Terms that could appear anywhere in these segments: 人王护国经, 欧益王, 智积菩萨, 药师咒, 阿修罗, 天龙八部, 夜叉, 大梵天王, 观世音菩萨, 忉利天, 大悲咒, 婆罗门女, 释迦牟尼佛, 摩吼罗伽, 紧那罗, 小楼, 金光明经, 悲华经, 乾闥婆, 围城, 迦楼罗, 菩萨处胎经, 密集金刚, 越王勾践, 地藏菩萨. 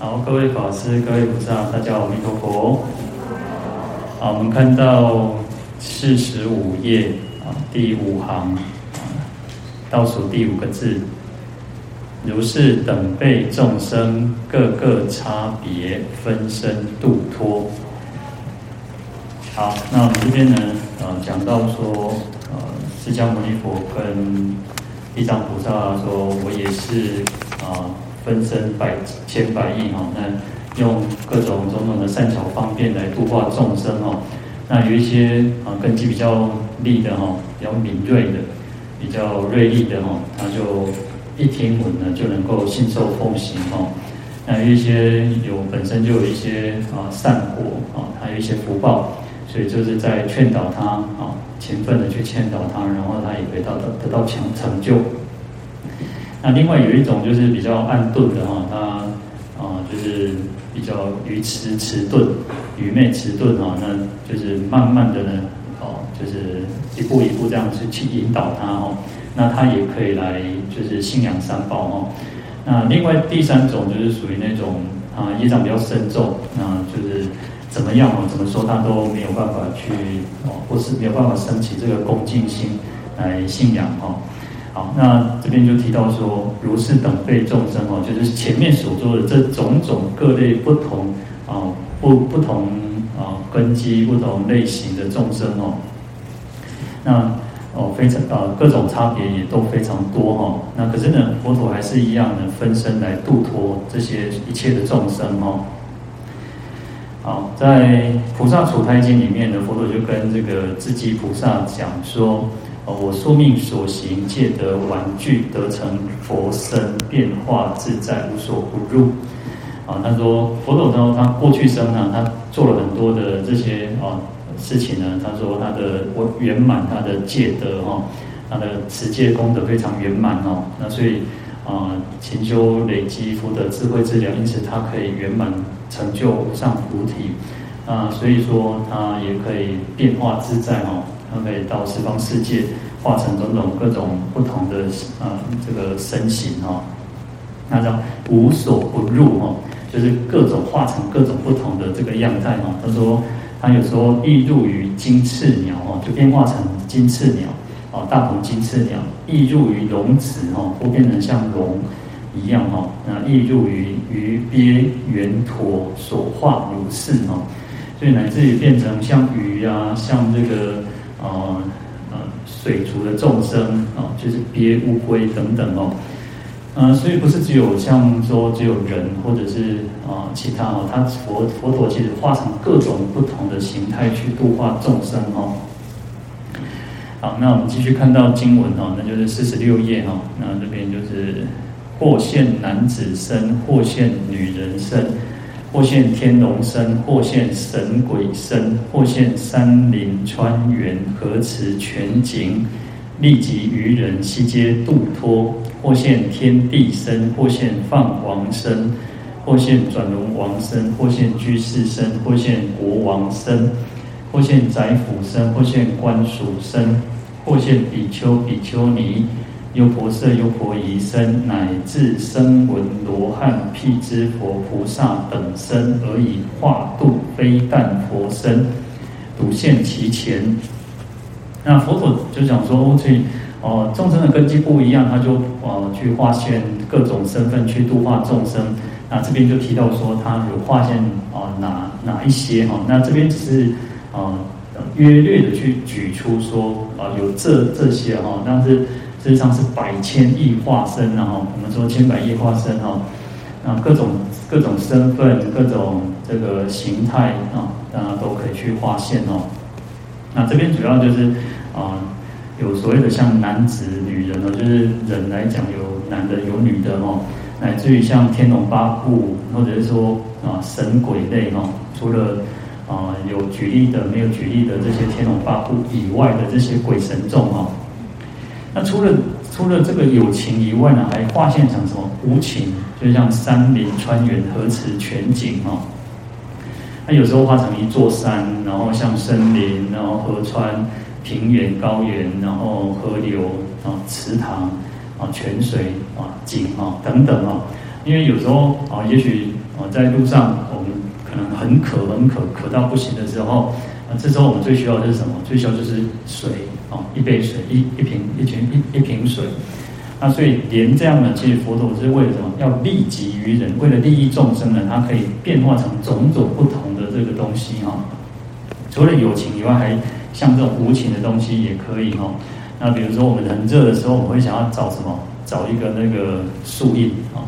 好，各位法师、各位菩萨，大家好，阿弥陀佛。好，我们看到45页啊，第5行倒数第5个字，如是等辈众生，各个差别，分身度脱。好，那我们这边呢，讲到说，释迦牟尼佛跟地藏菩萨说，我也是分身千百亿哈，那用各种种种的善巧方便来度化众生哦。那有一些根基比较利的哈，比较敏锐的，比较锐利的哈，他就一听闻呢就能够信受奉行哈。那有一些本身就有一些善果啊，还有一些福报，所以就是在劝导他啊，勤奋的去劝导他，然后他也可以得到成就。那另外有一种就是比较暗钝的哈，他就是比较愚痴迟钝、愚昧迟钝哈，那就是慢慢的呢，就是一步一步这样去引导他哈，那他也可以来就是信仰三宝哈。那另外第3种就是属于那种业障比较深重，那就是怎么样怎么说他都没有办法去或是没有办法升起这个恭敬心来信仰哈。好，那这边就提到说，如是等辈众生哦，就是前面所说的这种种各类不同不同根基、不同类型的众生哦，那非常各种差别也都非常多哦。那可是呢，佛陀还是一样的分身来度脱这些一切的众生哦。好，在《菩萨处胎经》里面呢，佛陀就跟这个智积菩萨讲说，我宿命所行，皆得玩具，得成佛身，变化自在，无所不入。啊，他说佛陀呢，他过去生呢，他做了很多的这些事情呢，他说他的圆满，他的戒德哈，他的持戒功德非常圆满哦。那所以勤修累积福德智慧资粮，因此他可以圆满成就无上菩提。啊，所以说他也可以变化自在哦。他可以到十方世界化成种种各种不同的这个身形哦，那叫无所不入哦，就是各种化成各种不同的这个样态哦。他说他有时候易入于金翅鸟哦，就变化成金翅鸟哦，大鹏金翅鸟；易入于龙子哦，或变成像龙一样哦；那易入于鱼鳖猿驼所化如是哦，所以乃至于变成像鱼啊，像这个。水族的众生啊，就是鳖、乌龟等等哦，所以不是只有像说只有人或者是其他哦，他佛陀其实化成各种不同的形态去度化众生哦。好，那我们继续看到经文哦，那就是46页哦，那这边就是或现男子身，或现女人身。或现天龙身，或现神鬼身，或现山林川原河池泉井，利及于人，悉皆度脱。或现天地身，或现放王身，或现转轮王身，或现居士身，或现国王身，或现宰辅身，或现官属身，或现比丘比丘尼，优婆塞、优婆夷身，乃至声闻、罗汉、辟支佛、菩萨等身，而以化度非但佛身，独现其前。那佛陀就讲说，去众生的根基不一样，他就去化现各种身份去度化众生。那这边就提到说，他有化现哪一些哈？那这边只是约略的去举出说有这些哈，但是。事实上是百千亿化身啊！我们说千百亿化身哦，那各种身份、各种这个形态啊，大家都可以去化现哦。那这边主要就是有所谓的像男子、女人哦，就是人来讲有男的有女的哦，乃至于像天龙八部或者是说神鬼类哦，除了有举例的没有举例的这些天龙八部以外的这些鬼神众哦。那除了这个有情以外呢，还化现成什么无情？就像山林、川原、河池、泉井哦。那有时候化成一座山，然后像森林，然后河川、平原、高原，然后河流啊、池塘啊、泉水啊、井啊等等哦。因为有时候也许在路上我们可能很渴到不行的时候，这时候我们最需要的是什么？最需要就是水哦，一杯水，一瓶水。那所以连这样的，其实佛陀是为了什么？要利己于人，为了利益众生呢，它可以变化成种种不同的这个东西哦。除了有情以外，还像这种无情的东西也可以哦。那比如说我们很热的时候，我们会想要找什么？找一个那个树荫啊，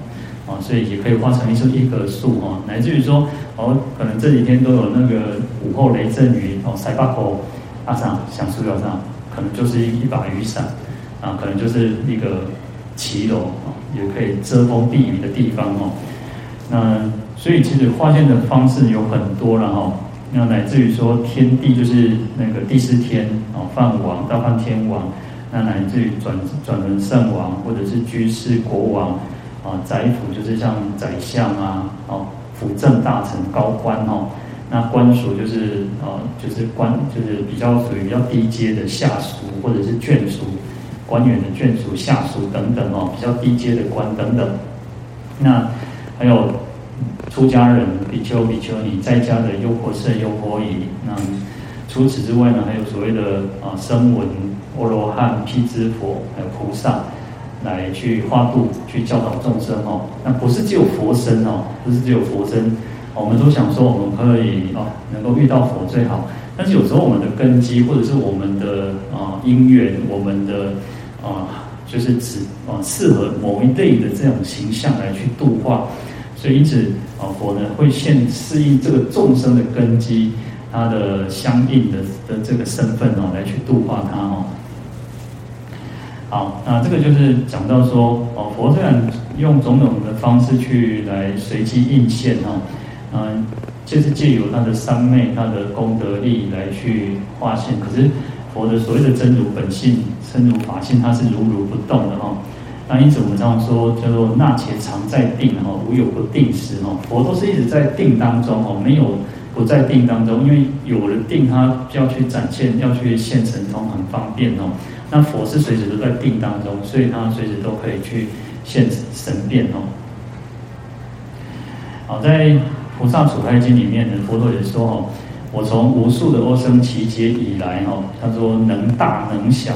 啊，所以也可以化成一棵树啊，乃至于说哦，可能这几天都有那个午后雷阵雨哦，塞巴口阿上想树要上，可能就是一把雨伞啊，可能就是一个骑楼啊，也可以遮风避雨的地方哦。那所以其实化现的方式有很多了哈。那乃至于说天帝就是那个第四天哦，梵王、大梵天王。那乃至于转轮圣王，或者是居士国王，啊，宰辅就是像宰相啊，哦，辅政大臣高官哦，那官属就是就是比较属于比较低阶的下属或者是眷属，官员的眷属、下属等等哦，比较低阶的官等等。那还有出家人比丘、比丘尼，在家的优婆塞、优婆夷。那除此之外呢，还有所谓的啊声闻、阿罗汉、辟支佛，还有菩萨，来去化度、去教导众生哦。那不是只有佛身哦，不是只有佛身。我们都想说，我们可以哦，能够遇到佛最好。但是有时候我们的根基，或者是我们的因缘，我们的就是只适合某一类的这种形象来去度化。所以因此佛呢会先适应这个众生的根基。他的相应的这个身份哦，来去度化他哦。好，那这个就是讲到说哦，佛虽然用种种的方式去来随机应现哦，就是借由他的三昧、他的功德力来去化现。可是佛的所谓的真如本性、真如法性，它是如如不动的哦。那因此我们常说叫做那且常在定哦，无有不定时哦。佛都是一直在定当中哦，没有。不在定当中，因为有了定，它要去展现、要去现神通，很方便哦。那佛是随时都在定当中，所以它随时都可以去现神变哦。好，在《菩萨处开经》里面呢，佛陀也说哦，我从无数的阿僧祇劫以来哦，他说能大能小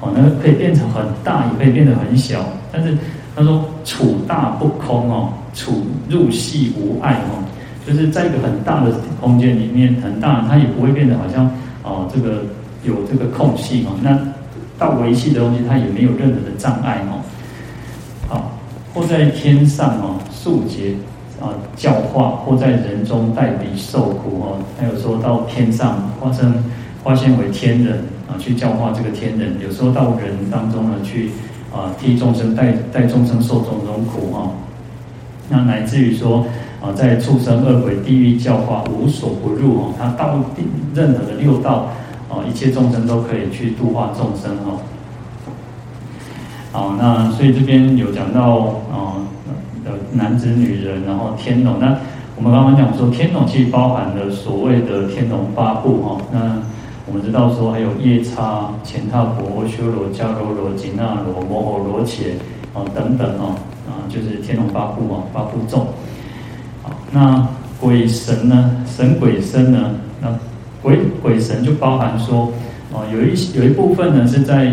哦，那可以变成很大，也可以变得很小，但是他说处大不空哦，处入细无碍哦。就是在一个很大的空间里面，很大，它也不会变得好像这个有这个空隙哦。那到维系的东西，它也没有任何的障碍哦。好，或在天上哦，速结啊教化；或在人中代彼受苦哦。还有说到天上化现为天人啊，去教化这个天人；有时候到人当中呢，去替众生代众生受种种苦哦。那乃至于说。啊，在畜生、恶鬼、地狱教化，无所不入哦。他到任何的六道，哦，一切众生都可以去度化众生哦。好，那所以这边有讲到男子、女人，然后天龙。那我们刚刚讲说，天龙其实包含了所谓的天龙八部哦。那我们知道说，还有夜叉、乾闥婆、阿修罗、迦楼罗、紧那罗、摩吼罗伽哦等等哦，就是天龙八部哦，八部众。那鬼神呢？神鬼身呢？那鬼神就包含说，有一部分呢是在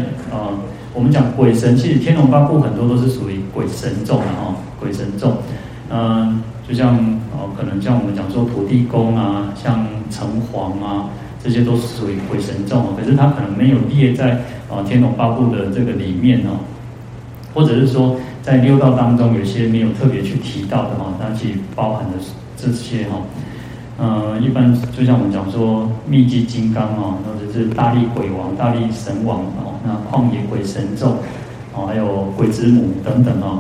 我们讲鬼神，其实《天龙八部》很多都是属于鬼神众啊，鬼神众。就像可能像我们讲说土地公啊，像城隍啊，这些都是属于鬼神众啊。可是它可能没有列在《天龙八部》的这个里面哦，或者是说。在六道当中，有些没有特别去提到的哈，它其实包含的这些哈，一般就像我们讲说密集金刚哦，或者是大力鬼王、大力神王哦，那旷野鬼神咒哦，还有鬼之母等等哦。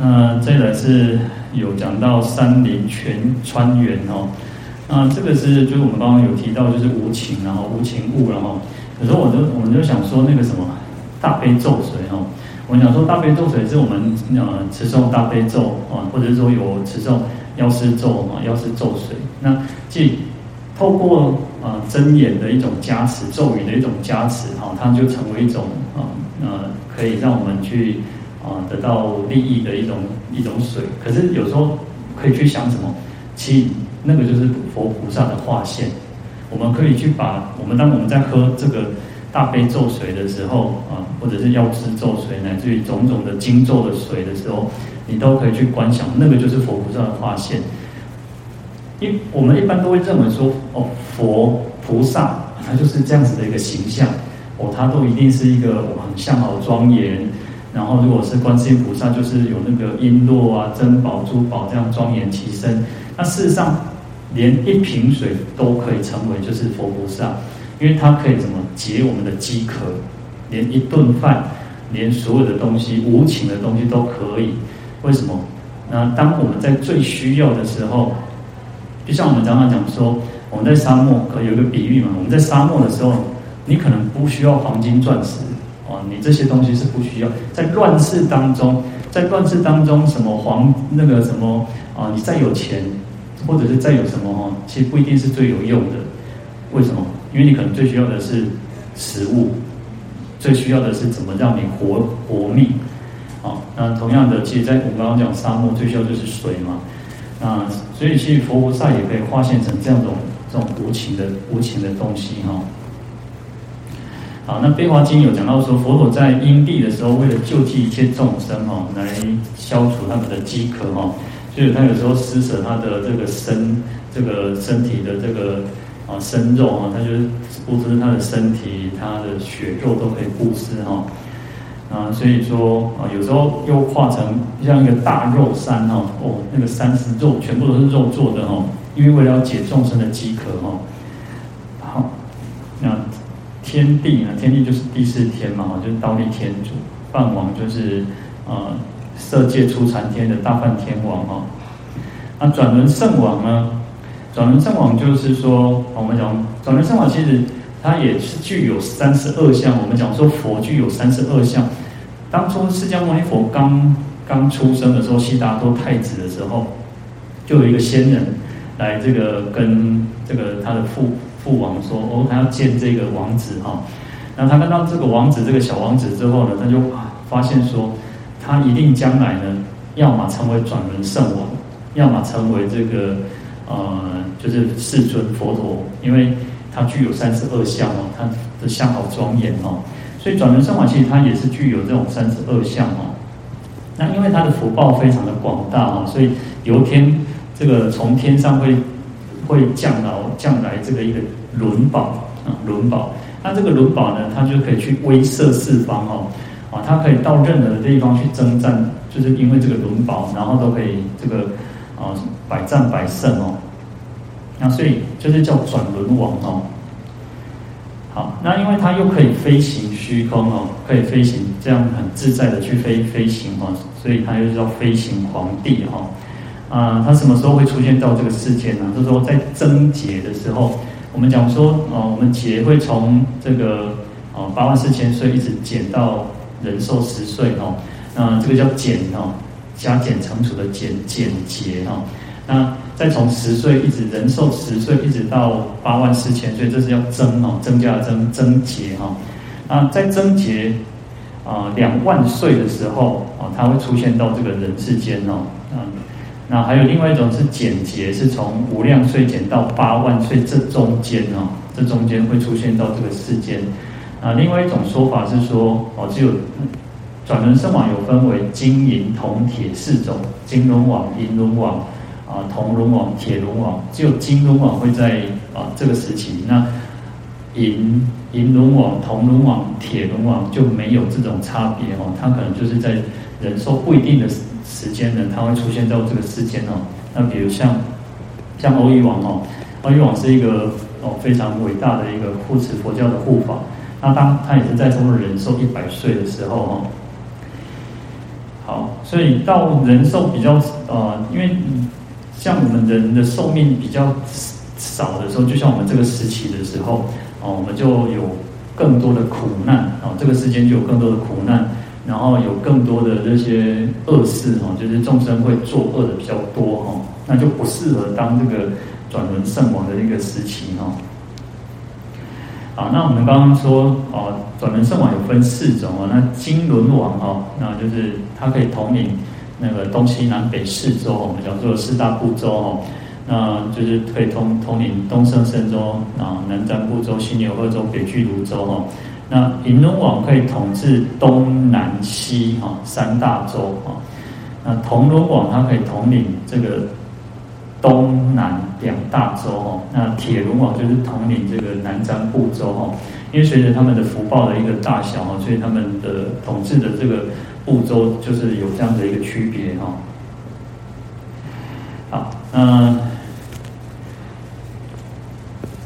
那再来是有讲到山林全川原哦，那这个是就是我们刚刚有提到就是无情然后无情物然后，有时候我们就想说那个什么。大悲咒水哦，我们讲说大悲咒水是我们持诵大悲咒啊，或者是说有持诵药师咒啊，药师咒水。那即透过真言的一种加持，咒语的一种加持，它就成为一种可以让我们去啊得到利益的一种水。可是有时候可以去想什么，其那个就是佛菩萨的化现。我们可以去把我们当我们在喝这个大悲咒水的时候啊，或者是药师咒水，乃至于种种的经咒的水的时候，你都可以去观想，那个就是佛菩萨的化现。我们一般都会认为说，哦，佛菩萨他就是这样子的一个形象，哦，他都一定是一个很相好庄严，然后如果是观世音菩萨，就是有那个璎珞啊、珍宝、珠宝这样庄严其身。那事实上，连一瓶水都可以成为就是佛菩萨，因为它可以怎么解我们的饥渴，连一顿饭，连所有的东西、无情的东西都可以。为什么？那当我们在最需要的时候。就像我们常常讲说，我们在沙漠，有一个比喻嘛，我们在沙漠的时候，你可能不需要黄金钻石，哦，你这些东西是不需要。在乱世当中，什么那个什么啊，你再有钱，或者是再有什么哦，其实不一定是最有用的。为什么？因为你可能最需要的是食物，最需要的是怎么让你活命。哦，那同样的，其实在我们刚刚讲沙漠，最需要就是水嘛。啊，所以其实佛菩萨也可以化现成这种无情的东西哈。好，那《悲华经》有讲到说，佛陀在因地的时候，为了救济一切众生哈，来消除他们的饥渴哈，所以他有时候施舍他的这个身体的这个啊身肉哈，他就是布施他的身体，他的血肉都可以布施哈。啊，所以说啊，有时候又化成像一个大肉山哦，那个山是肉，全部都是肉做的哦，因为为了解众生的饥渴哦。好，那天帝呢？天帝就是第四天嘛，就是忉利天主，梵王就是色界初禅天的大梵天王哦。那转轮圣王呢？转轮圣王就是说，我们讲转轮圣王其实。它也是具有32相，我们讲说佛具有32相。当初释迦牟尼佛刚出生的时候，悉达多太子的时候，就有一个仙人来这个跟这个他的父王说，哦，他要见这个王子哈。那他看到这个王子这个小王子之后呢，他就发现说，他一定将来呢，要么成为转轮圣王，要么成为这个就是世尊佛陀，因为。它具有32相哦，它的相好庄严哦，所以转轮圣王其实它也是具有这种32相哦。那因为它的福报非常的广大哦，所以由天这个从天上会降来这个一个轮宝啊轮宝。那这个轮宝呢，它就可以去威慑四方哦，啊，它可以到任何的地方去征战，就是因为这个轮宝，然后都可以这个啊百战百胜哦。那所以就是叫转轮王哦。好，那因为它又可以飞行虚空哦，可以飞行，这样很自在的去飞行哦，所以它又叫飞行皇帝哦。它什么时候会出现到这个世间呢？就是说在增劫的时候，我们讲说我们劫会从这个84000岁一直减到人寿10岁哦。那这个叫减哦，加减乘除的减劫哦。那再从10岁一直人寿10岁一直到84000岁，这是要增哦，增加的增劫哈。啊，在增劫啊20000岁的时候啊，它会出现到这个人世间哦。那还有另外一种是减劫，是从无量岁减到80000岁这中间哦，这中间会出现到这个世间。啊，另外一种说法是说哦，只有转轮圣王有分为金银铜铁4种，金轮王、银轮王。啊，铜轮王、铁轮王，只有金轮王会在这个时期。那银轮王、铜轮王、铁轮王就没有这种差别哦。它可能就是在人寿不一定的时间呢，它会出现到这个世间哦。那比如像欧益王哦，欧益王是一个非常伟大的一个护持佛教的护法。那当他也是在中国人寿100岁的时候哦。好，所以到人寿比较因为。像我们人的寿命比较少的时候，就像我们这个时期的时候，我们就有更多的苦难，这个世间就有更多的苦难，然后有更多的这些恶事，就是众生会作恶的比较多，那就不适合当这个转轮圣王的一个时期。好，那我们刚刚说哦，转轮圣王有分4种哦。那金轮王哦，那就是他可以统领那个东西南北4州，我们讲做4大部洲哦。那就是可以统领东胜神州啊、南瞻部洲、西牛贺州、北俱泸州哦。那银轮王可以统治东南西哈、哦、3大洲啊、哦。那铜轮王他可以统领这个东南2大洲哦，那铁轮王就是统领这个南瞻部洲哦，因为随着他们的福报的一个大小哦，所以他们的统治的这个部洲就是有这样的一个区别哦。好，那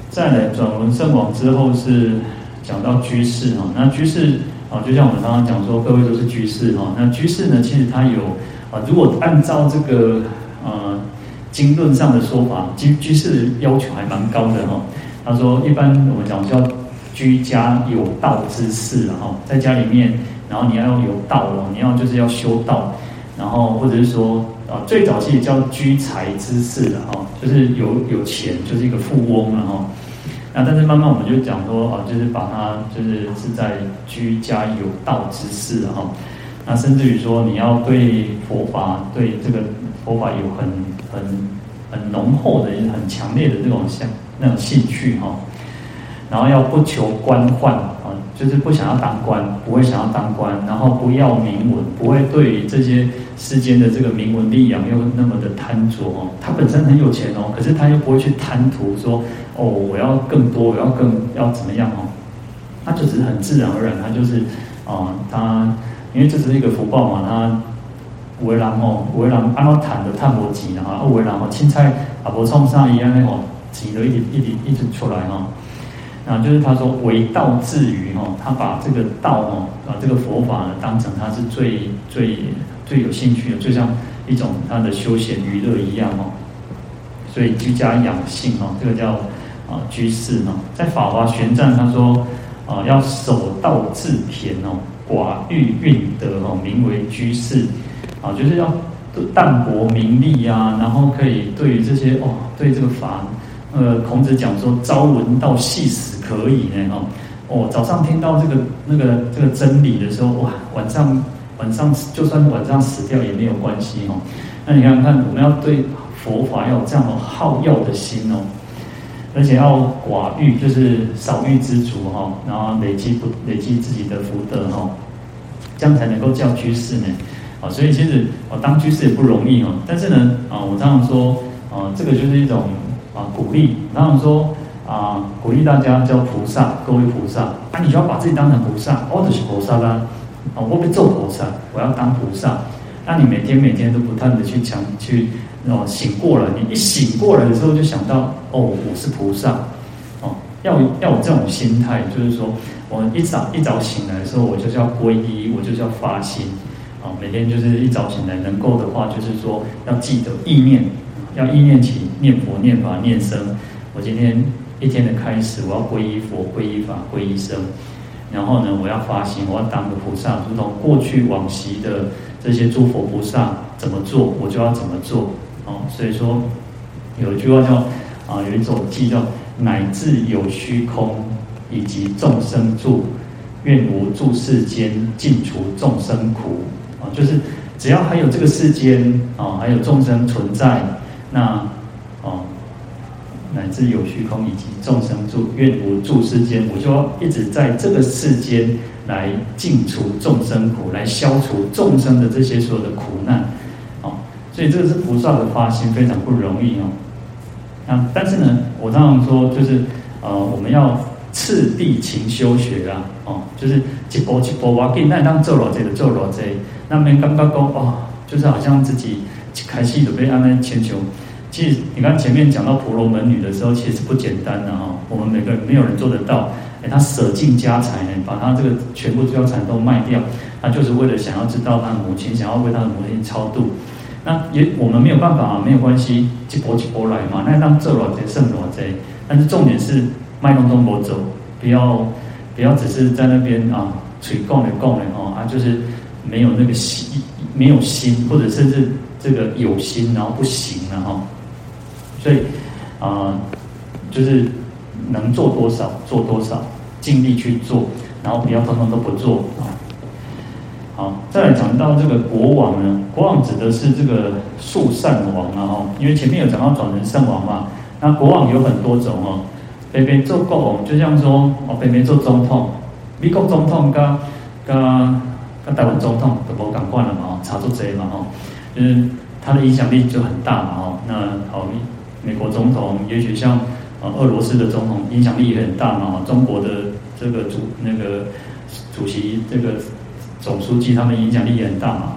再来转轮圣王之后是讲到居士哦，那居士哦，就像我们刚刚讲说，各位都是居士哦，那居士呢，其实他有啊，如果按照这个经论上的说法，居士要求还蛮高的哈。他说，一般我们讲叫居家有道之士哈，在家里面，然后你要有道哦，你要就是要修道，然后或者是说啊，最早期也叫居财之士的哈，就是有钱，就是一个富翁了哈。那但是慢慢我们就讲说啊，就是把它就是在居家有道之士哈。那甚至于说你要对佛法对这个佛法有很浓厚的、很强烈的这种那种兴趣哈、哦，然后要不求官宦啊，就是不想要当官，不会想要当官，然后不要名闻，不会对于这些世间的这个名闻利养又那么的贪着哦。他本身很有钱哦，可是他又不会去贪图说哦，我要更多，我要更要怎么样哦，他就只是很自然而然，他就是啊、他。因为这只是一个福报嘛，他有的人哦，有的人安怎赚就赚无钱啦哈，有的人哦，凊彩也无创啥伊安尼哦，钱就一直出来哦。那就是他说唯道自娱哦，他把这个道哦，把这个佛法呢当成他是最有兴趣的，就像一种他的休闲娱乐一样哦。所以居家养性哦，这个叫啊居士哦。在法华玄奘他说啊，要守道自恬哦。寡欲运德哦，名为居士，啊，就是要淡泊名利啊，然后可以对于这些哦，对这个法，孔子讲说朝闻道夕死可矣呢哦，早上听到这个这个真理的时候，哇，晚上就算晚上死掉也没有关系哦。那你看看，我们要对佛法要有这样的好药的心哦。而且要寡欲，就是少欲知足哈，然后累积自己的福德哈，这样才能够叫居士呢。啊，所以其实我当居士也不容易哦。但是呢，啊，我常常说，啊，这个就是一种啊鼓励。常常说啊，鼓励大家叫菩萨，各位菩萨啊，你就要把自己当成菩萨，我就是菩萨啦，啊，我被做菩萨，我要当菩萨。那你每天都不断的去想去。哦，醒过来，你一醒过来的时候就想到，哦，我是菩萨，哦，要有这种心态，就是说我一早醒来的时候，我就是要皈依，我就是要发心，啊、哦，每天就是一早醒来能够的话，就是说要记得意念，要意念起念佛、念法、念僧。我今天一天的开始，我要皈依佛、皈依法、皈依僧，然后呢，我要发心，我要当个菩萨，如同过去往昔的这些诸佛菩萨怎么做，我就要怎么做。哦，所以说有一句话叫啊，有一首偈叫“乃至有虚空，以及众生住，愿无住世间，尽除众生苦。”啊，就是只要还有这个世间啊，还有众生存在，那哦，乃至有虚空以及众生住，愿无住世间，我就要一直在这个世间来尽除众生苦，来消除众生的这些所有的苦难。所以这个是菩萨的发心，非常不容易哦。啊，但是呢，我常常说，就是我们要次第勤修学啊，哦，就是一步一步挖进，那当做偌济就做偌济，那免感觉讲哦，就是好像自己开始就被安那千求。其实你看前面讲到婆罗门女的时候，其实不简单的、啊、哈，我们每个人没有人做得到。哎，她舍尽家财呢，把她这个全部家产都卖掉，她就是为了想要知道她母亲，想要为她的母亲超度。那也我们没有办法啊，没有关系，一波来嘛。那让做偌济剩偌济，但是重点是卖弄中不走，不要只是在那边啊，嘴讲的哦啊，就是没有那个心，没有心，或者甚至这个有心然后不行了哈、哦。所以啊、就是能做多少做多少尽力去做，然后不要通通都不做啊。好，再来讲到这个国王呢，国王指的是这个树善王啊，因为前面有讲到转轮圣王嘛，那国王有很多种哦，北边做国王，就像说哦，北边做总统，美国总统跟台湾总统都无同款了嘛，差足侪嘛吼，就是他的影响力就很大嘛吼。那好，美国总统也许像俄罗斯的总统影响力也很大嘛，中国的这个主席这个总书记他们影响力也很大嘛，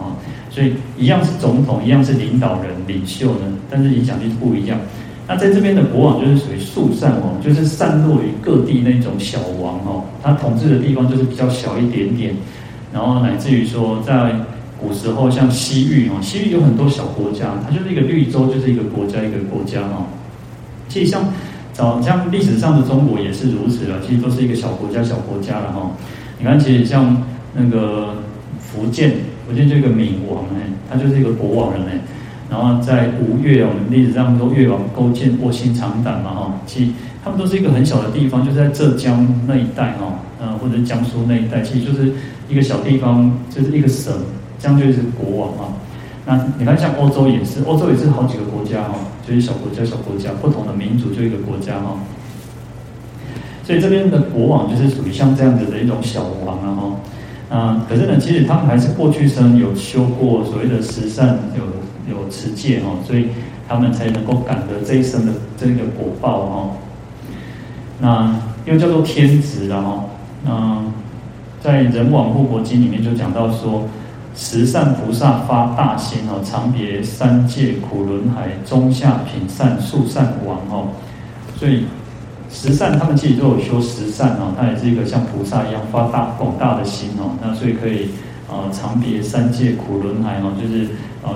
所以一样是总统，一样是领导人领袖呢，但是影响力不一样。那在这边的国王就是属于树善王，就是散落于各地那种小王哦，他统治的地方就是比较小一点点，然后乃至于说在古时候像西域哦，西域有很多小国家，它就是一个绿洲，就是一个国家一个国家哦。其实像历史上的中国也是如此了，其实都是一个小国家小国家了哈。你看，其实像那个福建就一个闽王他就是一个国王人哎。然后在吴越，我们历史上说越王勾践卧薪尝胆嘛哈，其实他们都是一个很小的地方，就是在浙江那一带哈，或者江苏那一带，其实就是一个小地方，就是一个省，这样就是国王啊。那你看，像欧洲也是好几个国家哈，就是小国家，不同的民族就一个国家哈。所以这边的国王就是属于像这样子的一种小王啊哈。可是呢，其实他们还是过去生有修过所谓的十善，有持戒哈，所以他们才能够感得这一生的这个果报哈。那又叫做天职啦哈。那在《人王护国经》里面就讲到说。十善菩萨发大心哦，常别三界苦轮海，中下品善树善王哦。所以十善他们其实都有修十善哦，他也是一个像菩萨一样发大广大的心哦。那所以可以常别三界苦轮海哦，就是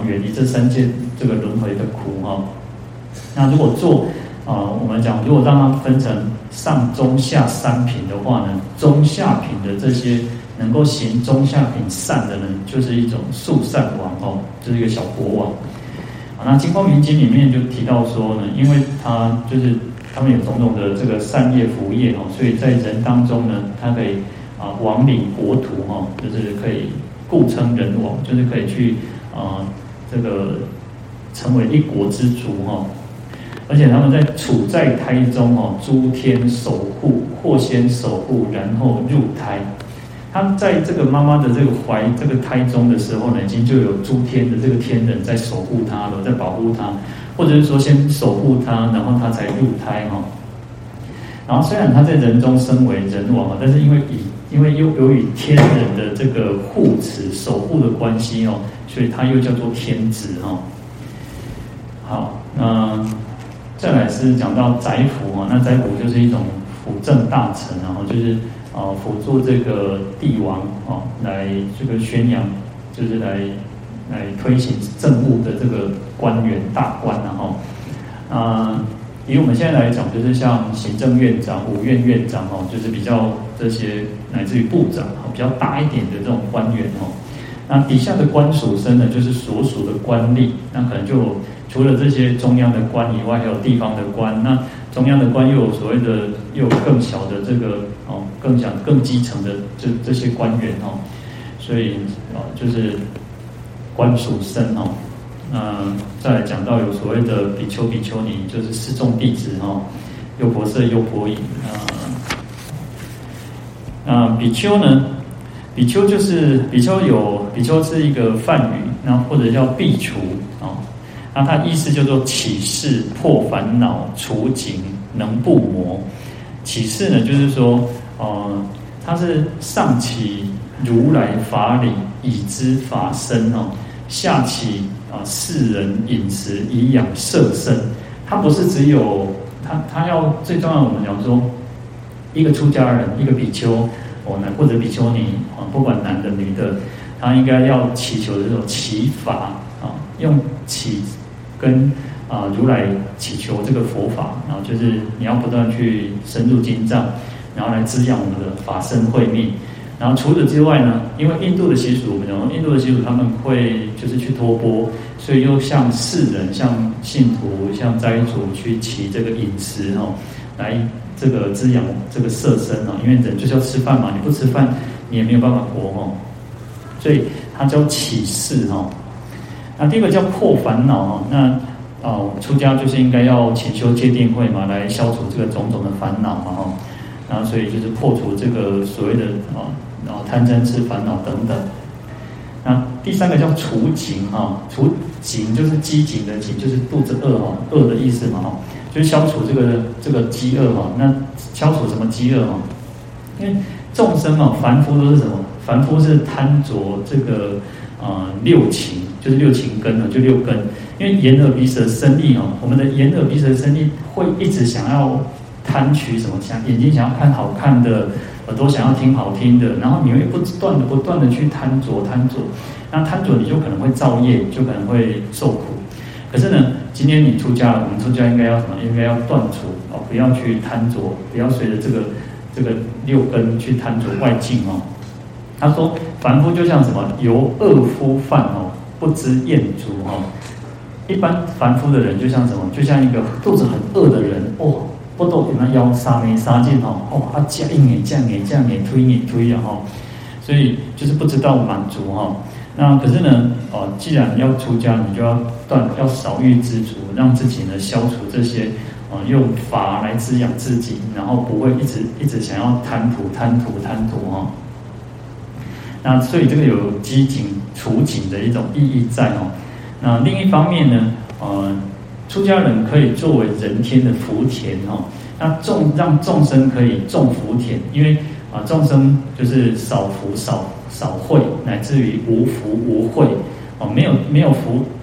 远离这三界这个轮回的苦哦。那如果做我们讲如果让它分成上中下三品的话呢，中下品的这些。能够行中下品善的人，就是一种树善王哦，就是一个小国王。那《金光明经》里面就提到说呢，因为他就是他们有种种的这个善业福业哦，所以在人当中呢，他可以王领国土哦，就是可以故称人王，就是可以去这个成为一国之主哦。而且他们在处在胎中哦，诸天守护，或先守护，然后入胎。他在这个妈妈的这个怀这个胎中的时候呢，已经就有诸天的这个天人在守护他了，在保护他，或者是说先守护他，然后他才入胎哈。然后虽然他在人中身为人王啊，但是因为由于天人的这个护持守护的关系哦，所以他又叫做天子哈。好，那再来是讲到宰辅啊，那宰辅就是一种辅政大臣，然后就是。辅助这个帝王来这个宣扬，就是来推行政务的这个官员大官然后，以我们现在来讲，就是像行政院长、五院院长就是比较这些乃至于部长比较大一点的这种官员哦。那底下的官属生呢，就是所属的官吏，那可能就除了这些中央的官以外，还有地方的官。那中央的官又有所谓的，又有更小的这个更基层的这些官员哦，所以就是官属生哦。那再来讲到有所谓的比丘、比丘尼，就是示众弟子哦，优婆塞、优婆夷那比丘呢？比丘是一个梵语，那或者叫苾除哦，那它意思叫做起示破烦恼除尽能不磨。起示呢，就是说，它是上起如来法理以知法身哦，下起世人饮食以养色身。它不是只有它要最重要，我们讲说一个出家人，一个比丘。或者比丘尼不管男的女的，他应该要祈求的这种祈法用祈跟如来祈求这个佛法，然后就是你要不断去深入经藏，然后来滋养我们的法身慧命。然后除此之外呢，因为印度的习俗，我们讲印度的习俗，他们会就是去托钵，所以又向世人、向信徒、向斋主去祈这个饮食来这个滋养这个色身啊，因为人就是要吃饭嘛，你不吃饭你也没有办法活哦。所以它叫起世哦。那第二个叫破烦恼哦。那出家就是应该要勤修戒定慧嘛，来消除这个种种的烦恼嘛哦。然后所以就是破除这个所谓的贪嗔痴烦恼等等。那第三个叫除尽哈，除尽就是饥尽的尽，就是肚子饿哈，饿的意思嘛哈，就是消除这个饥饿哈。那消除什么饥饿哈？因为众生嘛，凡夫都是什么？凡夫是贪着这个六情，就是六情根呢，就六根。因为眼耳鼻舌身意哦，我们的眼耳鼻舌身意会一直想要贪取什么，眼睛想要看好看的。耳朵想要听好听的，然后你会不断的去贪着，那贪着你就可能会造业，就可能会受苦。可是呢，今天你出家了，我们出家应该要什么？应该要断除哦，不要去贪着，不要随着这个六根去贪着外境哦。他说，凡夫就像什么由饿夫饭哦，不知厌足哦。一般凡夫的人就像什么？就像一个肚子很饿的人哦。不都有那腰杀没杀尽哦，啊这样也这样也这样也推也推了哦，所以就是不知道满足哦。那可是呢，既然要出家，你就要少欲知足，让自己呢消除这些用法来滋养自己，然后不会一直想要贪图哦。那所以这个有积景除景的一种意义在哦。那另一方面呢，出家人可以作为人天的福田哦，那让众生可以种福田，因为众生就是少福少慧，乃至于无福无慧哦，没有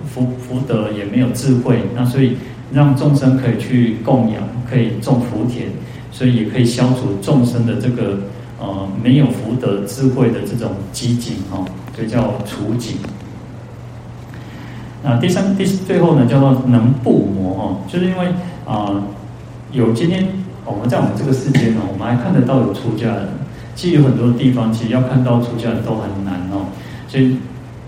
福德，也没有智慧，那所以让众生可以去供养，可以种福田，所以也可以消除众生的这个没有福德智慧的这种积景哦，所以叫除景。那最后呢，叫做能不磨哦，就是因为有今天我们在我们这个世间呢，我们还看得到有出家人，其实有很多地方其实要看到出家人都很难哦，所以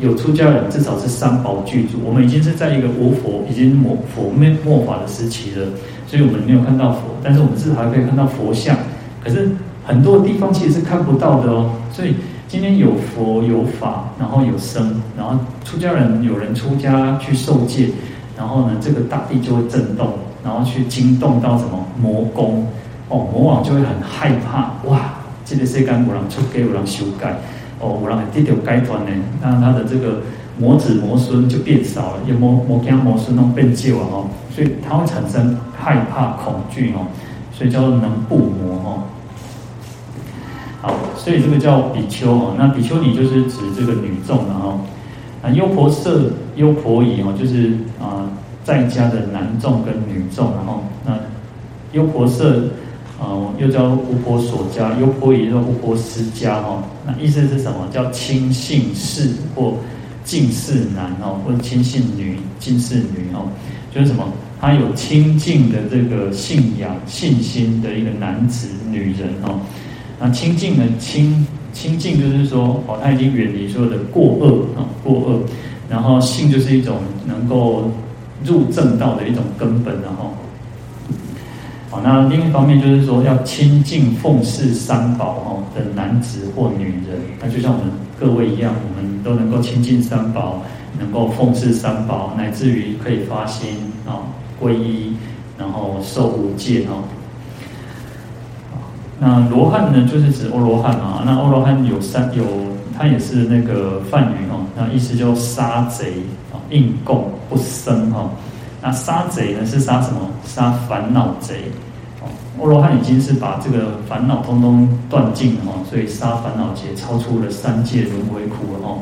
有出家人至少是三宝具足，我们已经是在一个无佛，已经没法的时期了，所以我们没有看到佛，但是我们至少还可以看到佛像，可是很多地方其实是看不到的哦，所以。今天有佛有法，然后有僧，然后出家人有人出家去受戒，然后呢，这个大地就会震动，然后去惊动到什么魔宫哦，魔王就会很害怕哇，这个世间有人出家，有人修改哦，有人还得到改传呢，那他的这个魔子魔孙就变少了，也魔魔孙弄变少了哦，所以他会产生害怕恐惧哦，所以叫做能不魔哦。好，所以这个叫比丘哦，那比丘尼就是指这个女众然后，啊优婆塞、优婆夷哦，就是在家的男众跟女众然后，那优婆塞又叫无婆所家，优婆夷叫无婆斯家哦，那意思是什么？叫亲信士或近士男哦，或亲信女、近士女哦，就是什么？他有亲近的这个信仰、信心的一个男子、女人哦。那清净呢？清净就是说，他已经远离所有的过恶啊，过恶。然后性就是一种能够入正道的一种根本，然后。好，那另一方面就是说，要清净奉事三宝哦的男子或女人。那就像我们各位一样，我们都能够清净三宝，能够奉事三宝，乃至于可以发心啊皈依，然后受无戒哦。那罗汉呢，就是指欧罗汉嘛。那欧罗汉有，他也是那个梵语哦。那意思就杀贼啊，应供不生哦。那杀贼呢是杀什么？杀烦恼贼。欧罗汉已经是把这个烦恼通通断尽了哦，所以杀烦恼劫超出了三界轮回苦了哦。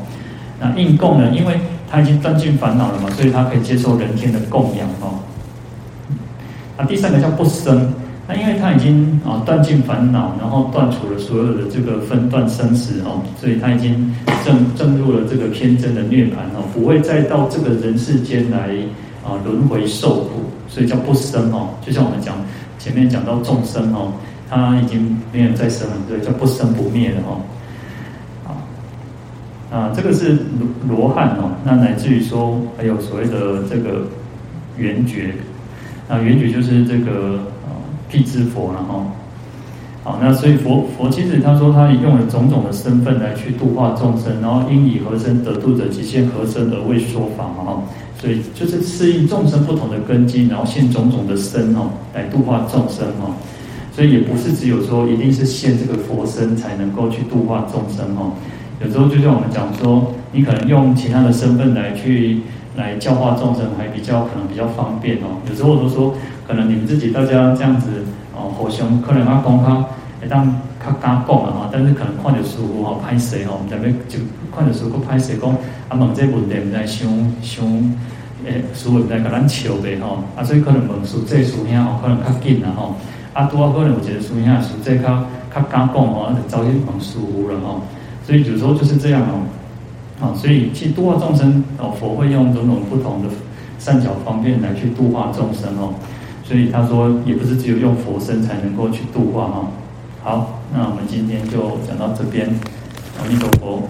那应供呢，因为他已经断尽烦恼了嘛，所以他可以接受人天的供养哦。那第三个叫不生。那因为他已经断尽烦恼，然后断除了所有的这个分段生死哦，所以他已经证入了这个偏真的涅槃哦，不会再到这个人世间来轮回受苦，所以叫不生哦。就像我们前面讲到众生哦，他已经没有再生了，对，叫不生不灭了哦。啊，这个是罗汉哦，那乃至于说还有所谓的这个圆觉，那圆觉就是这个。辟支佛，然后，好，那所以佛其实他说他用了种种的身份来去度化众生，然后应以何身得度者，即现何身而为说法嘛哈。所以就是适应众生不同的根基，然后现种种的身哦，来度化众生哦。所以也不是只有说一定是现这个佛身才能够去度化众生哦。有时候就像我们讲说，你可能用其他的身份来教化众生，还可能比较方便哦。有时候我都说，可能你们自己大家这样子哦，互相可能啊讲较会当较敢讲啊，但是可能看着师傅哦，歹势哦，特别就看着师傅歹势讲啊，问这问题唔知想诶，师傅唔知甲咱笑袂吼，啊，所以可能问师这师兄哦，可能较紧啦吼，啊，拄啊可能有一个师兄师这较敢讲哦，就走去问师傅了吼，所以有时候就是这样哦。所以去度化众生哦，佛会用种种不同的善巧方便来去度化众生哦。所以他说，也不是只有用佛身才能够去度化哦。好，那我们今天就讲到这边，阿弥陀佛。